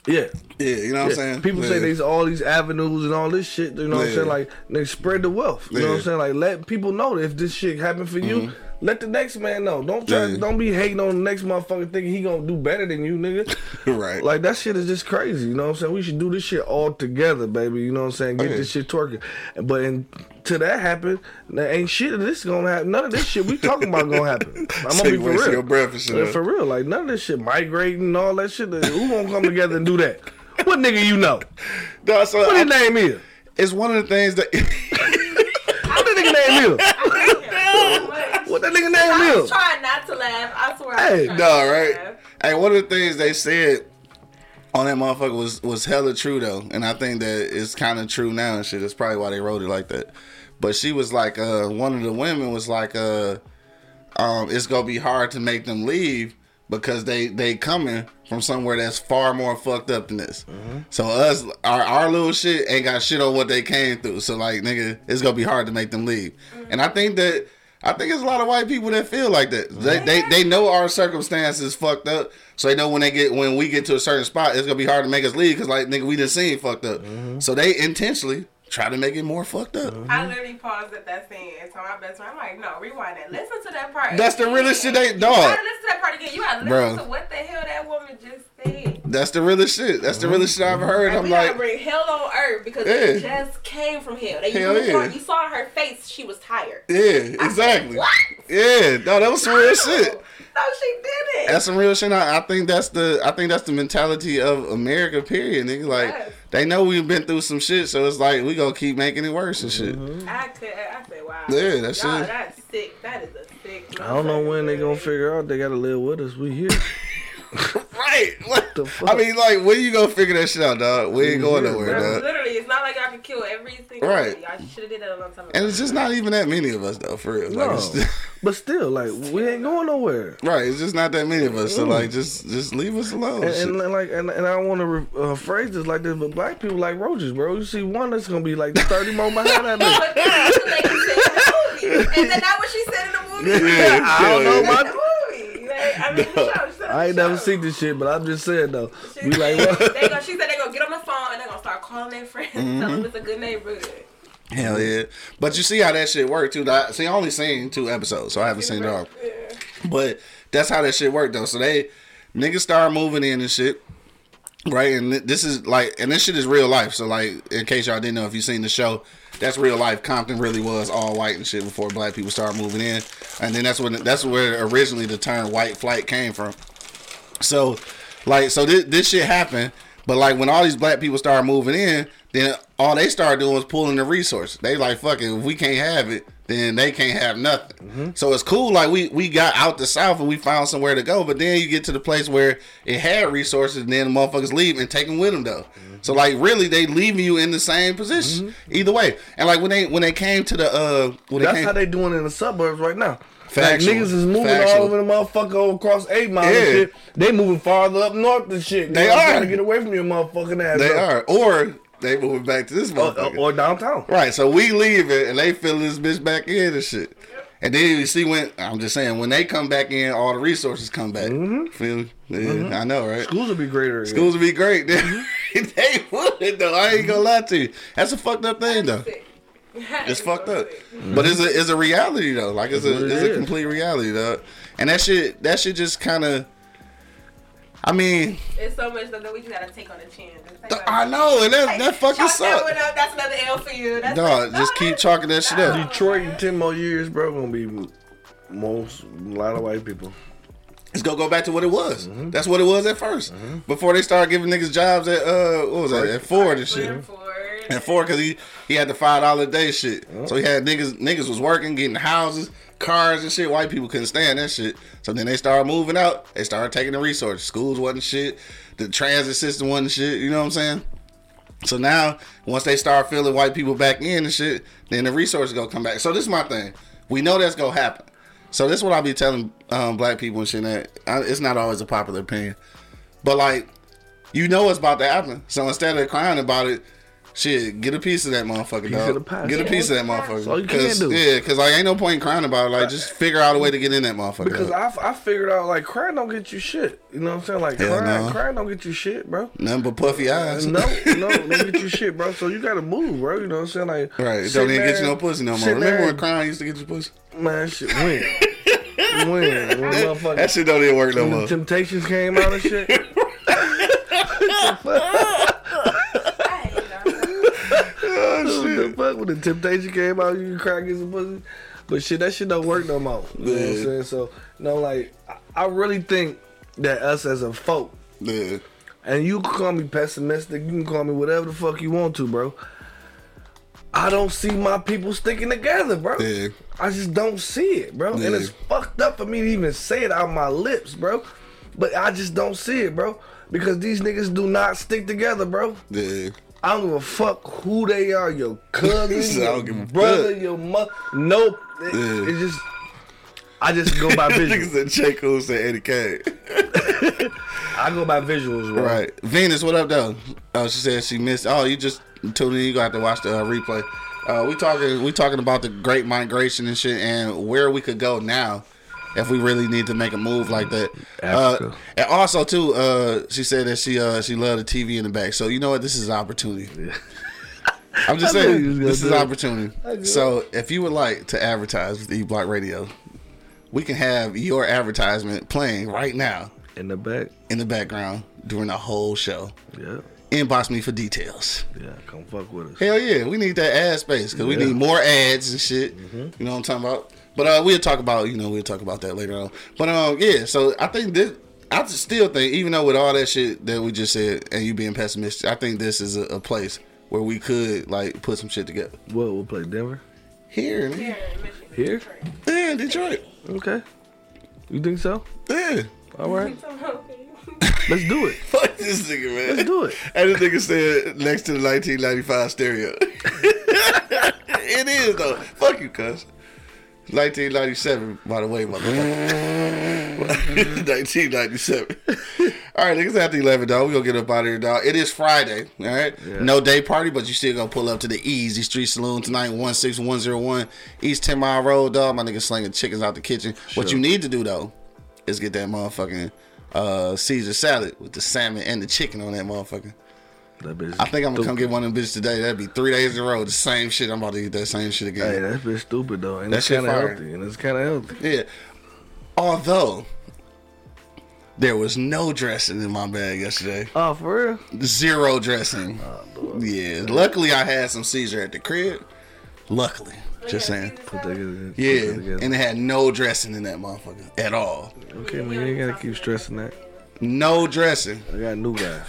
Yeah, you know what I'm saying? People say there's all these avenues and all this shit, you know what I'm saying? Like, they spread the wealth, you know what I'm saying? Like, let people know that if this shit happened for you, let the next man know. Don't be hating on the next motherfucker thinking he gonna do better than you, nigga. Right. Like, that shit is just crazy, you know what I'm saying? We should do this shit all together, baby, you know what I'm saying? Get this shit twerking. But until that happen, there ain't shit of this gonna happen. None of this shit we talking about gonna happen. I'm gonna be for real. Your breath shit. For real, like, none of this shit migrating and all that shit. Who gonna come together and do that? What nigga you know? No, so what his name is? It's one of the things that... What that nigga name is? What that nigga name is? I was trying not to laugh. I swear I was trying not to laugh. Hey, one of the things they said on that motherfucker was hella true, though. And I think that it's kind of true now and shit. That's probably why they wrote it like that. But she was like, one of the women was like, it's going to be hard to make them leave because they coming from somewhere that's far more fucked up than this. So us, our little shit ain't got shit on what they came through. So like, nigga, it's gonna be hard to make them leave. And I think there's a lot of white people that feel like that. They know our circumstances fucked up, so they know when we get to a certain spot, it's gonna be hard to make us leave because like, nigga, we done seen fucked up. So they intentionally try to make it more fucked up. I literally paused at that scene and told my best friend, I'm like, no, rewind that. Listen to that part. That's the realest shit they... Dog. You gotta listen to that part again. You gotta listen to what the hell that woman just said. That's the realest shit. That's the realest shit I've heard. Like, I'm like... gotta bring hell on earth because it just came from hell. You saw her face. She was tired. Yeah, exactly. Said, what? Yeah. No, that was some real shit. No, she did it. That's some real shit. I think that's the mentality of America, period, nigga. Like... Yes. They know we've been through some shit, so it's like we gonna keep making it worse and shit. I say, wow. Yeah, that shit. Y'all, that's sick. That is a sick. I don't know when they gonna figure out they gotta live with us. We here. Right. What the fuck? I mean, like, when you gonna figure that shit out, dog? We ain't going nowhere, dog. Literally, it's not like I can kill every single thing. I should have did that a long time ago. And it's just not even that many of us, though, for real. No. Like, but still, like, we ain't going nowhere. Right. It's just not that many of us. So, like, just leave us alone. And I want to phrase this like this, but black people like roaches, bro. You see one that's gonna be like 30 more behind that nigga. Is that not what she said in the movie? Yeah, I don't know. I mean, no. I ain't never seen this shit, but I'm just saying though. She said they gonna get on the phone and they gonna start calling their friends, tell them it's a good neighborhood. Hell yeah! But you see how that shit worked too. I only seen 2 episodes, so I haven't seen it all. Yeah. But that's how that shit worked though. So they niggas start moving in and shit, right? And this is like, and this shit is real life. So like, in case y'all didn't know, if you seen the show. That's real life. Compton really was all white and shit before black people started moving in. And then that's where originally the term white flight came from. So this shit happened. But like when all these black people started moving in, then all they started doing was pulling the resources. They like, fuck it, if we can't have it, then they can't have nothing. Mm-hmm. So it's cool. Like we got out the South and we found somewhere to go. But then you get to the place where it had resources, and then the motherfuckers leave and take them with them though. Mm-hmm. So like really, they leaving you in the same position either way. And like when they came to the how they doing in the suburbs right now. Factual. Like niggas is moving all over the motherfucker across 8 Mile and shit. They moving farther up north and shit. They are trying to get away from your motherfucking ass. They are. Or they moving back to this motherfucker. Or downtown. Right. So we leave it and they fill this bitch back in and shit. Yep. And then you see when they come back in, all the resources come back. Mm-hmm. Feel me? Yeah, mm-hmm. I know, right? Schools would be greater. Schools would be great. They would though. I ain't gonna lie to you. That's a fucked up thing though. It's fucked up, but it's a reality though. Like it's a complete reality though, and that shit just kind of. I mean, it's so much that we just gotta take on the chin. I know, and that fucking sucks. That's another L for you. That's just keep chalking that shit up. Detroit in 10 more years, bro, gonna be a lot of white people. It's gonna go back to what it was. Mm-hmm. That's what it was at first, before they started giving niggas jobs at at Ford and shit. And Ford, because he had the $5 a day shit. Oh. So he had niggas was working, getting houses, cars and shit. White people couldn't stand that shit. So then they started moving out. They started taking the resources. Schools wasn't shit. The transit system wasn't shit. You know what I'm saying? So now, once they start filling white people back in and shit, then the resources gonna come back. So this is my thing. We know that's gonna happen. So this is what I be telling black people and shit. It's not always a popular opinion. But like, you know it's about to happen. So instead of crying about it, shit, get a piece of that motherfucker, dog. Get a piece of that motherfucker. So you can't do. Yeah, because like, ain't no point in crying about it. Like, just figure out a way to get in that motherfucker. Because I figured out, like, crying don't get you shit. You know what I'm saying? Like, crying don't get you shit, bro. Nothing but puffy eyes. No, don't get you shit, bro. So you got to move, bro. You know what I'm saying? Like, right. It don't even get you no pussy no more. Remember when crying used to get you pussy? Man, shit went. That shit don't even work no more. Temptations came out and shit. Fuck when the Temptation came out, you can cry and get some pussy, but shit, that shit don't work no more. You know what I'm saying? So, no, like I really think that us as a folk, and you can call me pessimistic, you can call me whatever the fuck you want to, bro. I don't see my people sticking together, bro. Yeah. I just don't see it, bro. Yeah. And it's fucked up for me to even say it out of my lips, bro. But I just don't see it, bro, because these niggas do not stick together, bro. Yeah. I don't give a fuck who they are, your cousin, your brother, your mother. Nope. It's just, I just go by visuals. Niggas said Checo said Eddie K. I go by visuals, bro. Right. Venus, what up, though? Oh, she said she missed. Oh, you just tuned in. You got to watch the replay. We talking about the Great Migration and shit and where we could go now if we really need to make a move like that. And also too, she said that she loved the TV in the back. So you know what? This is an opportunity. Yeah. I'm just saying, this is an opportunity. So if you would like to advertise with E-Block Radio, we can have your advertisement playing right now. In the background during the whole show. Yeah. Inbox me for details. Yeah, come fuck with us. Hell yeah, we need that ad space because we need more ads and shit. Mm-hmm. You know what I'm talking about? But we'll talk about that later on. But so I still think, even though with all that shit that we just said and you being pessimistic, I think this is a place where we could like put some shit together. Well, we'll play Denver? Here? Yeah, in Detroit. Okay. You think so? Yeah. All right. Let's do it. Fuck this nigga, man. Let's do it. And this nigga said next to the 1995 stereo. It is though. Fuck you, cuz. 1997, by the way, motherfucker. 1997. All right, niggas, after 11, dog. We gonna get up out of here, dog. It is Friday, all right? Yeah. No day party, but you still gonna pull up to the Easy Street Saloon tonight, 16101 East 10 Mile Road, dog. My nigga slinging chickens out the kitchen. Sure. What you need to do, though, is get that motherfucking Caesar salad with the salmon and the chicken on that motherfucker. I think I'm gonna come get one of them bitches today. That'd be 3 days in a row. The same shit. I'm about to eat that same shit again. Hey, that bitch stupid though. And that's kind of healthy. Yeah. Although there was no dressing in my bag yesterday. Oh, for real? Zero dressing. Oh, yeah. Luckily, I had some Caesar at the crib. Luckily. Just saying. Put that together. And it had no dressing in that motherfucker at all. Okay, man. You ain't gotta keep stressing that. No dressing. I got a new guy.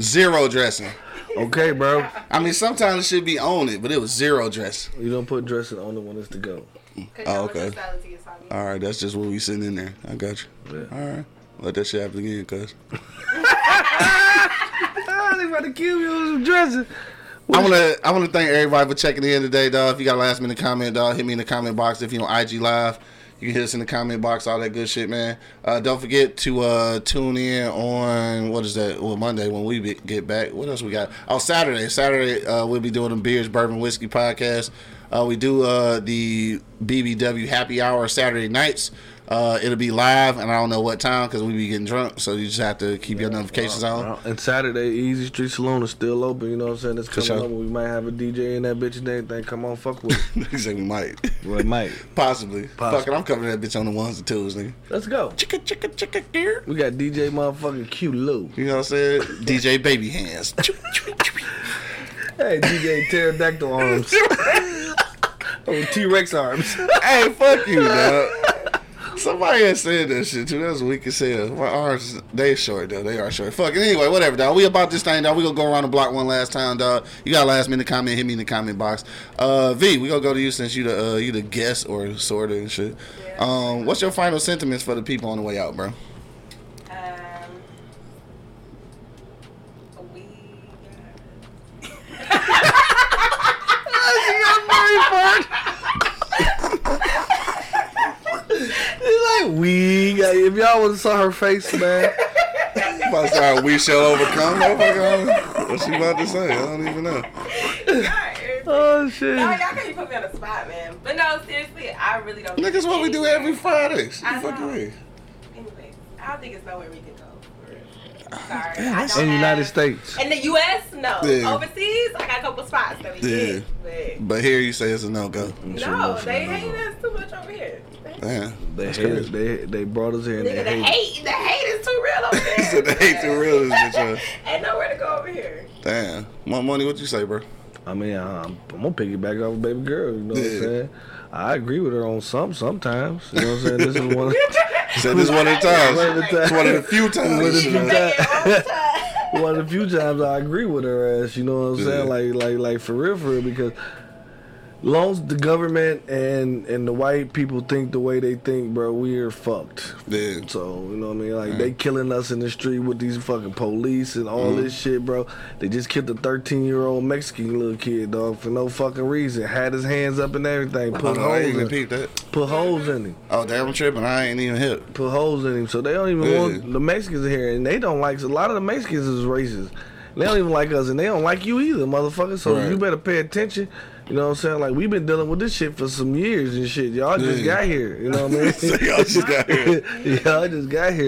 Zero dressing. Okay, bro. I mean, sometimes it should be on it, but it was zero dressing. You don't put dressing on it when it's to go. Oh, okay. All right, that's just what we sitting in there. I got you. Yeah. All right. Let that shit happen again, cuz. They about to kill me with some dressing. I wanna thank everybody for checking in today, dog. If you got a last minute comment, dog, hit me in the comment box. If you on IG Live, you can hit us in the comment box, all that good shit, man. Don't forget to tune in on, what is that? Well, Monday when we get back. What else we got? Oh, Saturday. Saturday, we'll be doing the Beers, Bourbon, Whiskey podcast. We do the BBW Happy Hour Saturday nights. It'll be live, and I don't know what time because we be getting drunk, so you just have to keep your notifications on. And Saturday, Easy Street Saloon is still open, you know what I'm saying? It's coming up. We might have a DJ in that bitch and everything. Come on, fuck with it. He said we might. We might. Possibly. Fuck it, I'm coming to that bitch on the ones and twos, nigga. Let's go. Chicka, chicka, chicka, dear. We got DJ motherfucking Q Lou. You know what I'm saying? DJ Baby Hands. Hey, DJ Pterodactyl Arms. Oh, T-Rex Arms. Hey, fuck you, dog. Somebody had said that shit too. That was weak as hell. My arms, they short though. They are short. Fuck it. Anyway, whatever, dog. We about this thing, dog. We gonna go around the block one last time, dog. You got a last minute comment? Hit me in the comment box. V, we gonna go to you since you the guest or sorta and shit. Yeah. What's your final sentiments for the people on the way out, bro? We. It's like we. If y'all would have saw her face, man. About to start, we shall overcome. What she about to say? I don't even know. Oh shit! No, y'all can't put me on the spot, man. But no, seriously, I really don't. Look, it's what we do every Friday. Anyway, I don't think it's nowhere we can go. Sorry, in the United States. In the U.S., no. Yeah. Overseas, I got a couple spots that we did. Yeah. But here you say it's a no-go. No, they hate us too much over here. Damn, they brought us here. Nigga, the hate is too real over there. So the hate too real is bitch. Ain't nowhere to go over here. Damn, my money. What you say, bro? I mean, I'm gonna piggyback off a baby girl. You know what I'm saying? I agree with her on sometimes. You know what I'm saying? This is one. Said this one of the times. It's one of the few times. One of the few times I agree with her ass. You know what I'm saying? Like for real, because long as the government and the white people think the way they think, bro, we're fucked. Yeah. So you know what I mean? Like they killing us in the street with these fucking police and all this shit, bro. They just killed a 13-year-old Mexican little kid, dog, for no fucking reason. Had his hands up and everything. Put holes in him. Oh damn, I'm tripping. I ain't even hit. Put holes in him. So they don't even want the Mexicans here, and they don't like. A lot of the Mexicans is racist. They don't even like us, and they don't like you either, motherfucker. So you better pay attention. You know what I'm saying? Like, we've been dealing with this shit for some years and shit. Y'all just got here. You know what I mean? Y'all just got here.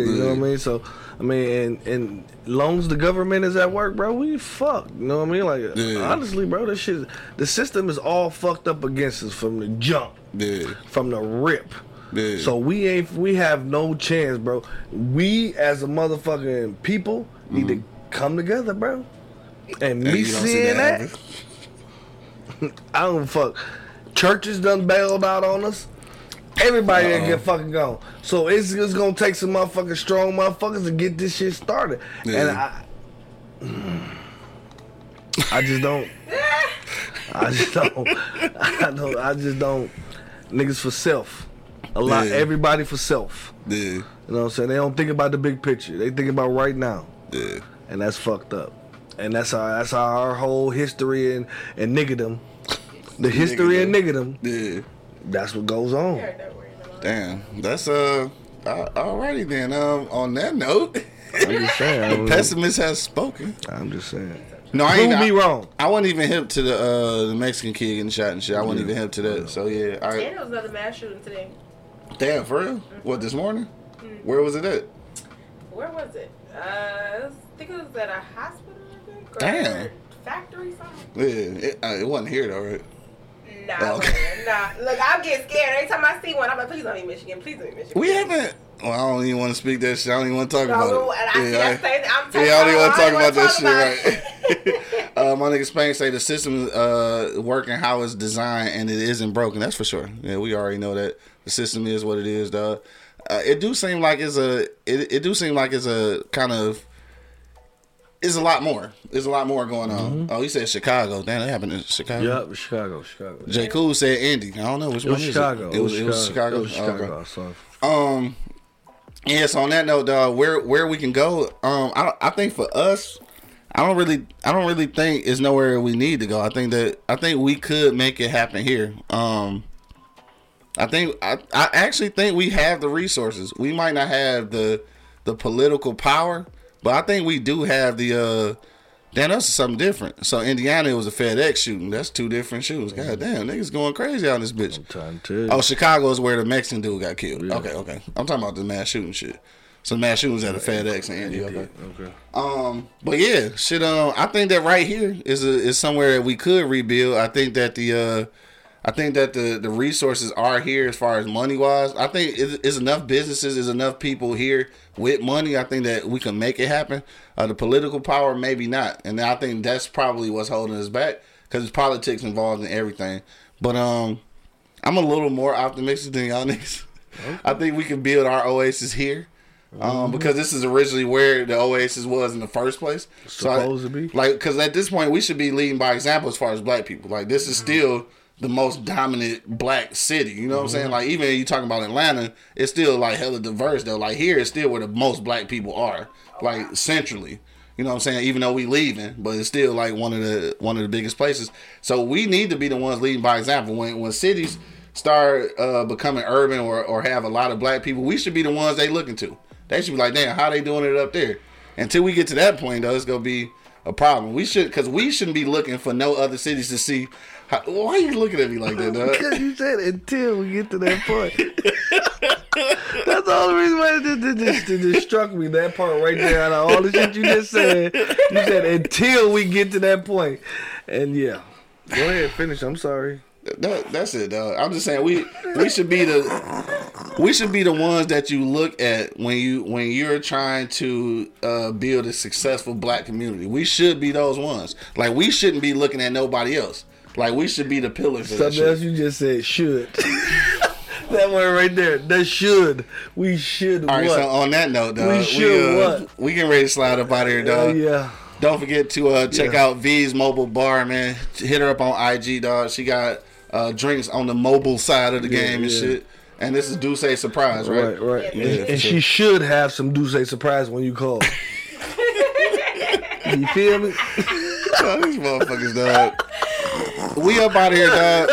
You know what I mean? So, I mean, and long as the government is at work, bro, we fucked. You know what I mean? Like, honestly, bro, this shit, the system is all fucked up against us from the jump. Yeah. From the rip. Yeah. So, we have no chance, bro. We, as a motherfucking people, need to come together, bro. And me seeing that I don't fuck. Churches done bailed out on us. Everybody done get fucking gone. So it's gonna take some motherfucking strong motherfuckers to get this shit started. Yeah. And I just don't. I just don't. Niggas for self. A lot. Yeah. Everybody for self. Yeah. You know what I'm saying? They don't think about the big picture. They think about right now. Yeah. And that's fucked up. And that's how our whole history and niggerdom, the history and niggerdom, that's what goes on. Damn, that's alrighty then. On that note, I'm just saying, the pessimist has spoken. I'm just saying. No, I ain't. Prove me wrong. I wasn't even hip to the Mexican kid getting shot and shit. I wasn't even hip to that. So yeah. And it was another mass shooting today. Damn, for real? Mm-hmm. What, this morning? Mm-hmm. Where was it at? Where was it? I think it was at a hospital. Damn. Factory something? Yeah, it wasn't here though, right? Nah, okay. Nah. Look, I'm getting scared. Every time I see one, I'm like, please don't be Michigan. Please don't be Michigan. We haven't. Well, I don't even want to speak that shit. I don't even want to talk about it. I don't even want to talk about that shit, right? My nigga Spain say the system is working how it's designed and it isn't broken. That's for sure. Yeah, we already know that. The system is what it is, dog. It do seem like it's a kind of It's a lot more. There's a lot more going on. Mm-hmm. Oh, he said Chicago. Damn, that happened in Chicago. Yep, Chicago. J. Cool said Indy. I don't know which one is it. It was Chicago. It was Chicago. Yeah, so on that note, dog, where we can go, I think for us, I don't really think it's nowhere we need to go. I think we could make it happen here. I actually think we have the resources. We might not have the political power, but I think we do have the damn, that's something different. So Indiana, it was a FedEx shooting. That's two different shootings. God damn, niggas going crazy on this bitch. Oh, Chicago is where the Mexican dude got killed. Yeah. Okay. I'm talking about the mass shooting shit. So mass shootings at a FedEx in Indy. Okay. But yeah, shit. I think that right here is somewhere that we could rebuild. I think that the resources are here as far as money wise. I think it's enough businesses, is enough people here with money. I think that we can make it happen. The political power, maybe not. And I think that's probably what's holding us back, because it's politics involved in everything. But I'm a little more optimistic than y'all niggas. Okay. I think we can build our oasis here. Because this is originally where the Oasis was in the first place. Supposed to be. Like, because at this point, we should be leading by example as far as black people. Like, this is still the most dominant black city. You know what I'm saying? Like, even you talking about Atlanta, it's still, like, hella diverse, though. Like, here is still where the most black people are. Like, centrally. You know what I'm saying? Even though we leaving, but it's still, like, one of the biggest places. So, we need to be the ones leading by example. When cities start becoming urban or have a lot of black people, we should be the ones they looking to. They should be like, damn, how they doing it up there? Until we get to that point, though, it's going to be a problem. Because we shouldn't be looking for no other cities to see. Why are you looking at me like that, dog? Because you said until we get to that point. That's the only reason why it just struck me, that part right there. Out of all the shit you just said, you said until we get to that point. And yeah. Go ahead, finish. I'm sorry. That's it, dog. I'm just saying we should be the ones that you look at when you're trying to build a successful black community. We should be those ones. Like, we shouldn't be looking at nobody else. Like, we should be the pillars. Something else you just said, should. That one right there. That should. We should. All right. What? So on that note, dog, we should. We getting ready to slide up out of here, dog. Yeah. Don't forget to check out V's Mobile Bar, man. Hit her up on IG, dog. She got drinks on the mobile side of the game and shit. And this is Douce Surprise, right? Right. Yeah, and she should have some Douce Surprise when you call. You feel me? Oh, these motherfuckers, dog. We up out of here, dog.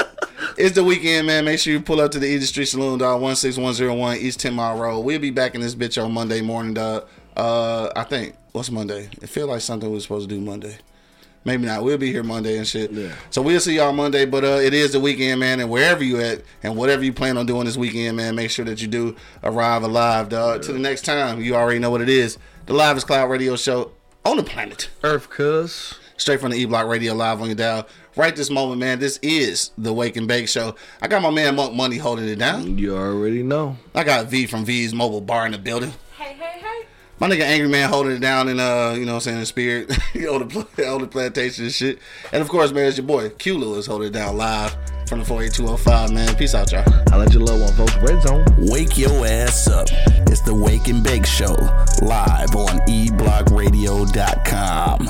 It's the weekend, man. Make sure you pull up to the Easy Street Saloon, dog. 16101 East 10 Mile Road. We'll be back in this bitch on Monday morning, dog. I think. What's Monday? It feels like something we're supposed to do Monday. Maybe not. We'll be here Monday and shit. Yeah. So we'll see y'all Monday. But it is the weekend, man. And wherever you at and whatever you plan on doing this weekend, man, make sure that you do arrive alive, dog. Yeah. Till the next time, you already know what it is. The livest cloud radio show on the planet Earth, cuz. Straight from the E-Block Radio, live on your dial. Right this moment, man, this is the Wake and Bake Show. I got my man Monk Money holding it down. You already know. I got V from V's Mobile Bar in the building. Hey. My nigga Angry Man holding it down in, you know what I'm saying, in spirit. the older plantation and shit. And, of course, man, it's your boy, Q Lewis, holding it down live from the 48205, man. Peace out, y'all. I let you love on folks. Red Zone. Wake your ass up. It's the Wake and Bake Show, live on eblockradio.com.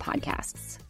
podcasts.